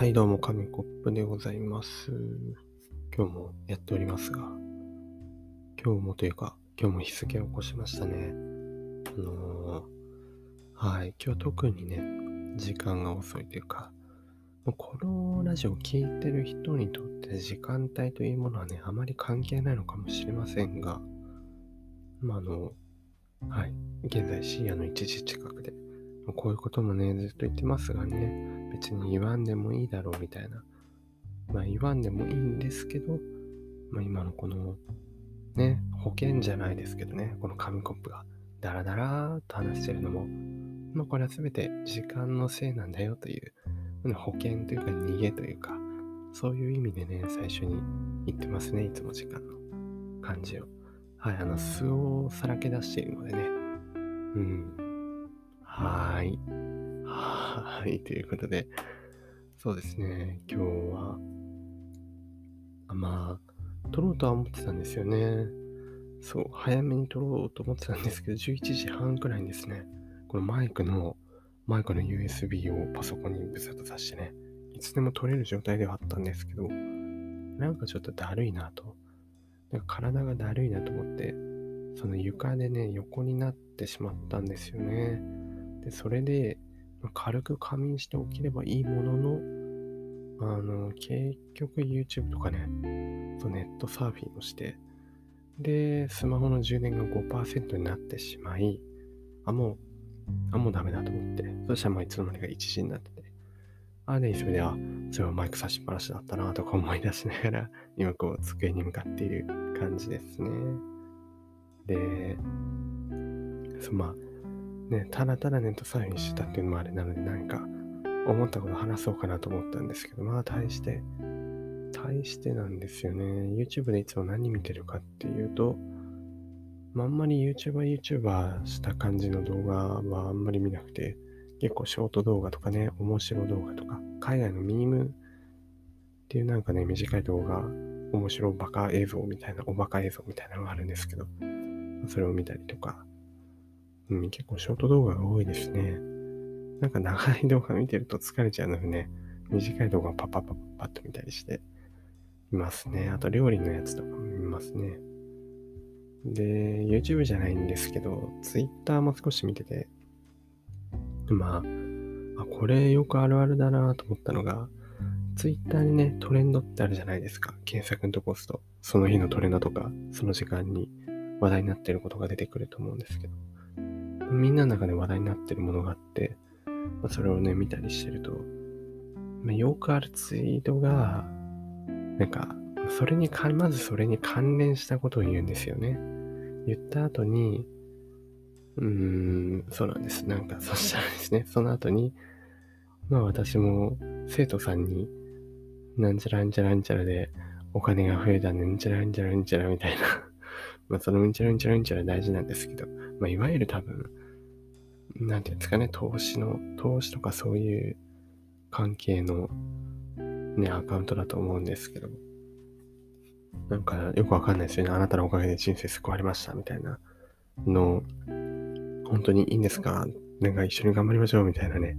はいどうも、紙コップでございます。今日もやっておりますが、今日も日付を起こしましたね。今日特にね、時間が遅いというか、このラジオを聴いてる人にとって時間帯というものはね、あまり関係ないのかもしれませんが、現在深夜の1時近くで、こういうこともね、ずっと言ってますがね、別に言わんでもいいだろうみたいな、言わんでもいいんですけど、今のこのね、保険じゃないですけどね、この紙コップがダラダラーと話してるのも、これは全て時間のせいなんだよという、保険というか逃げというか、そういう意味でね、最初に言ってますね。いつも時間の感じを、素をさらけ出しているのでね、ということで、そうですね、今日は撮ろうとは思ってたんですよね。早めに撮ろうと思ってたんですけど、11時半くらいにですね、このマイクの USB をパソコンにぶつっと挿してね、いつでも撮れる状態ではあったんですけど、なんかちょっとだるいなと、体がだるいなと思って、その床でね、横になってしまったんですよね。で、それで軽く仮眠して起きればいいものの、結局 YouTube とかね、ネットサーフィンをして、でスマホの充電が 5% になってしまい、もうダメだと思って、そしたらいつの間にか1時になってて、それでそれはマイク差しっぱなしだったなとか思い出しながら、今こう机に向かっている感じですね。で、ただただネットサーフィンしてたっていうのもあれなので、何か思ったこと話そうかなと思ったんですけど、大してなんですよね。YouTube でいつも何見てるかっていうと、あんまり YouTuber した感じの動画はあんまり見なくて、結構ショート動画とかね、面白動画とか、海外のミームっていう短い動画、面白バカ映像みたいな、おバカ映像みたいなのがあるんですけど、それを見たりとか、結構ショート動画が多いですね。長い動画見てると疲れちゃうのでね、短い動画をパッと見たりしていますね。あと料理のやつとかも見ますね。で、YouTube じゃないんですけど、Twitter も少し見てて、これよくあるあるだなと思ったのが、Twitter にね、トレンドってあるじゃないですか。検索のとこ押すと、その日のトレンドとか、その時間に話題になってることが出てくると思うんですけど、みんなの中で話題になってるものがあって、それをね、見たりしてると、よくあるツイートが、まずそれに関連したことを言うんですよね。言った後に、そうなんです。そしたらですね、その後に、私も生徒さんに、なんちゃらでお金が増えたね、なんちゃらみたいな。そのうんちゃら大事なんですけど、いわゆる多分、投資とかそういう関係のね、アカウントだと思うんですけど、よくわかんないですよね。あなたのおかげで人生救われましたみたいなの、本当にいいんですか？一緒に頑張りましょうみたいなね、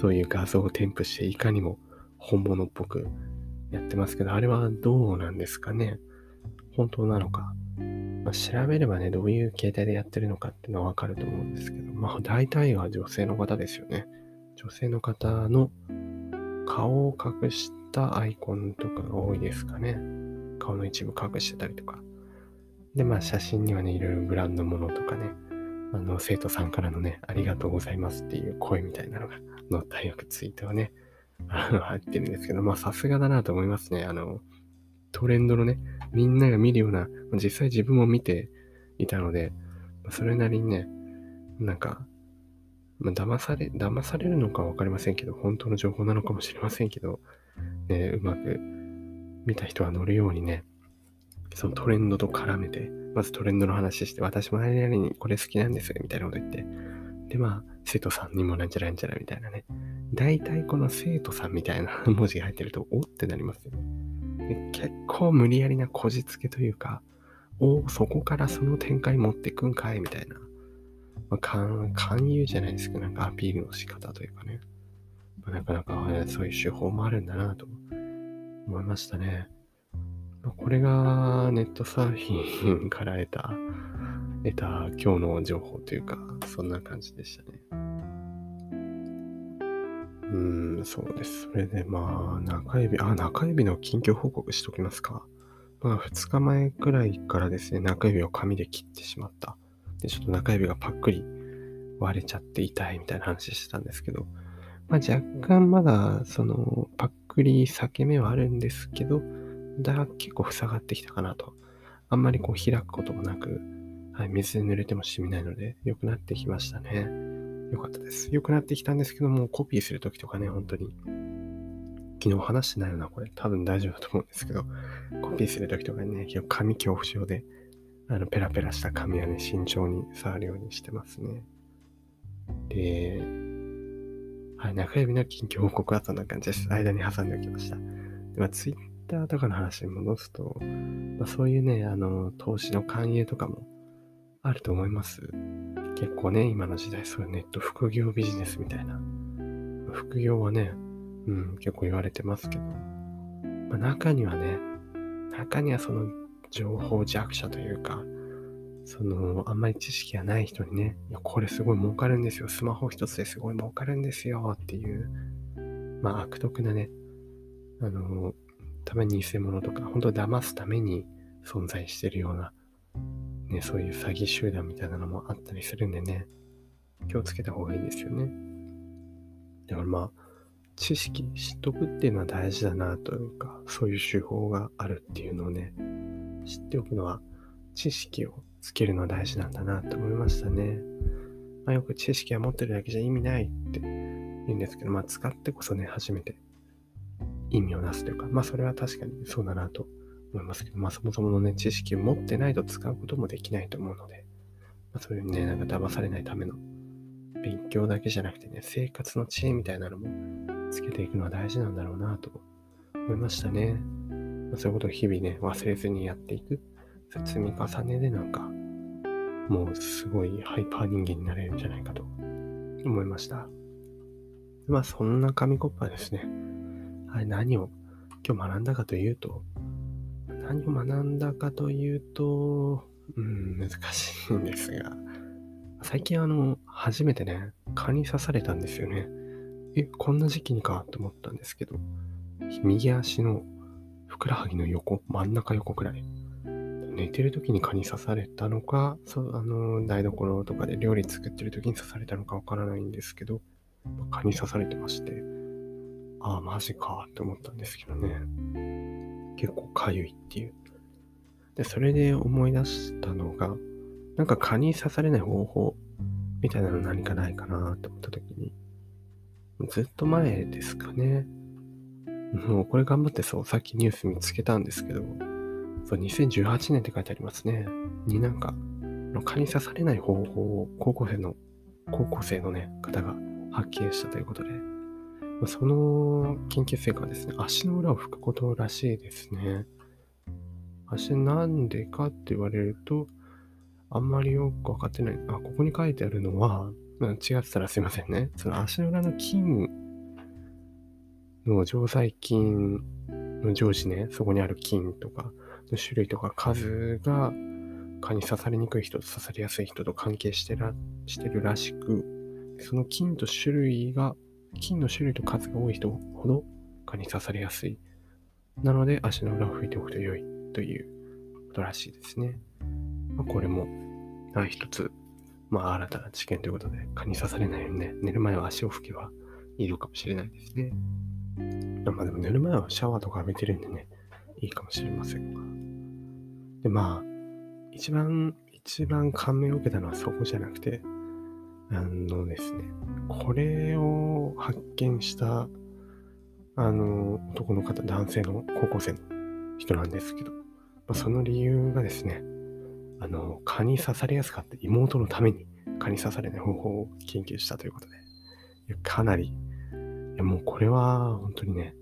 そういう画像を添付していかにも本物っぽくやってますけど、あれはどうなんですかね。本当なのか。調べればね、どういう形態でやってるのかっていうのはわかると思うんですけど、大体は女性の方ですよね。女性の方の顔を隠したアイコンとかが多いですかね。顔の一部隠してたりとか。で、写真にはね、いろいろブランドものとかね、生徒さんからのね、ありがとうございますっていう声みたいなのが載ったよくツイートはね、入ってるんですけど、さすがだなと思いますね。トレンドのね、みんなが見るような、実際自分も見ていたので、それなりにね、騙されるのかわかりませんけど、本当の情報なのかもしれませんけど、うまく見た人は乗るようにね、そのトレンドと絡めて、まずトレンドの話して、私もあれなりにこれ好きなんですみたいなこと言って、で、生徒さんにもなんちゃらみたいなね、大体この生徒さんみたいな文字が入ってると、おってなりますよね。結構無理やりなこじつけというか、そこからその展開持ってくんかいみたいな、勧誘じゃないですけど、アピールの仕方というかね、なかなか、そういう手法もあるんだなと思いましたね。これがネットサーフィンから得た今日の情報というか、そんな感じでしたね。そうです。それで中指の近況報告しときますか。2日前くらいからですね、中指を紙で切ってしまった。で、ちょっと中指がパックリ割れちゃって痛いみたいな話してたんですけど、若干まだ、パックリ裂け目はあるんですけど、結構塞がってきたかなと。あんまり開くこともなく、水で濡れても染みないので、良くなってきましたね。よかったです。良くなってきたんですけども、コピーするときとかね、本当に、昨日話してないよな、これ。多分大丈夫だと思うんですけど、コピーするときとかにね、紙恐怖症で、ペラペラした紙はね、慎重に触るようにしてますね。で、中指の近況報告はそんな感じです。間に挟んでおきました。ツイッターとかの話に戻すと、そういうね、投資の勧誘とかもあると思います。結構ね、今の時代、そういうネット副業ビジネスみたいな。副業はね、結構言われてますけど。中にはその情報弱者というか、あんまり知識がない人にね、いや、これすごい儲かるんですよ。スマホ一つですごい儲かるんですよ。っていう、悪徳なね、ために偽物とか、本当に騙すために存在しているような、ね、そういう詐欺集団みたいなのもあったりするんでね、気をつけた方がいいですよね。だから知識知っとくっていうのは大事だなというか、そういう手法があるっていうのをね、知っておくのは、知識をつけるのは大事なんだなと思いましたね。よく知識は持ってるだけじゃ意味ないって言うんですけど、使ってこそね、初めて意味をなすというか、それは確かにそうだなと思いますけど、そもそものね、知識を持ってないと使うこともできないと思うので、そういうね、騙されないための勉強だけじゃなくてね、生活の知恵みたいなのもつけていくのは大事なんだろうなと思いましたね。そういうことを日々ね、忘れずにやっていく。積み重ねでもうすごいハイパー人間になれるんじゃないかと思いました。そんな紙コップはですね、何を今日学んだかというと、難しいんですが、最近初めてね、蚊に刺されたんですよね。こんな時期にかと思ったんですけど、右足のふくらはぎの横、真ん中横くらい。寝てる時に蚊に刺されたのか、台所とかで料理作ってる時に刺されたのかわからないんですけど、蚊に刺されてまして、マジかと思ったんですけどね。結構かゆいっていう。で、それで思い出したのが、蚊に刺されない方法みたいなの何かないかなと思った時に、ずっと前ですかね。もうこれ頑張ってさっきニュース見つけたんですけど、2018年って書いてありますね。に蚊に刺されない方法を高校生のね、方が発見したということで、その研究成果はですね、足の裏を拭くことらしいですね。足なんでかって言われると、あんまりよくわかってない。ここに書いてあるのは、違ってたらすいませんね。その足の裏の筋の常在菌の常時ね、そこにある菌とかの種類とか数が、蚊に刺されにくい人と刺されやすい人と関係してるらしく、その菌の種類と数が多い人ほど蚊に刺されやすい。なので足の裏を拭いておくと良いということらしいですね。これも一つ、新たな知見ということで、蚊に刺されないようにね、寝る前は足を拭けばいいのかもしれないですね。でも寝る前はシャワーとか浴びてるんでね、いいかもしれませんが。で、一番感銘を受けたのはそこじゃなくて、ですね、これを発見した、男性の高校生の人なんですけど、その理由がですね、蚊に刺されやすかった妹のために蚊に刺されない方法を研究したということで、もうこれは本当にね、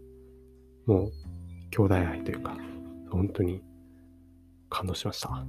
もう兄弟愛というか、本当に感動しました。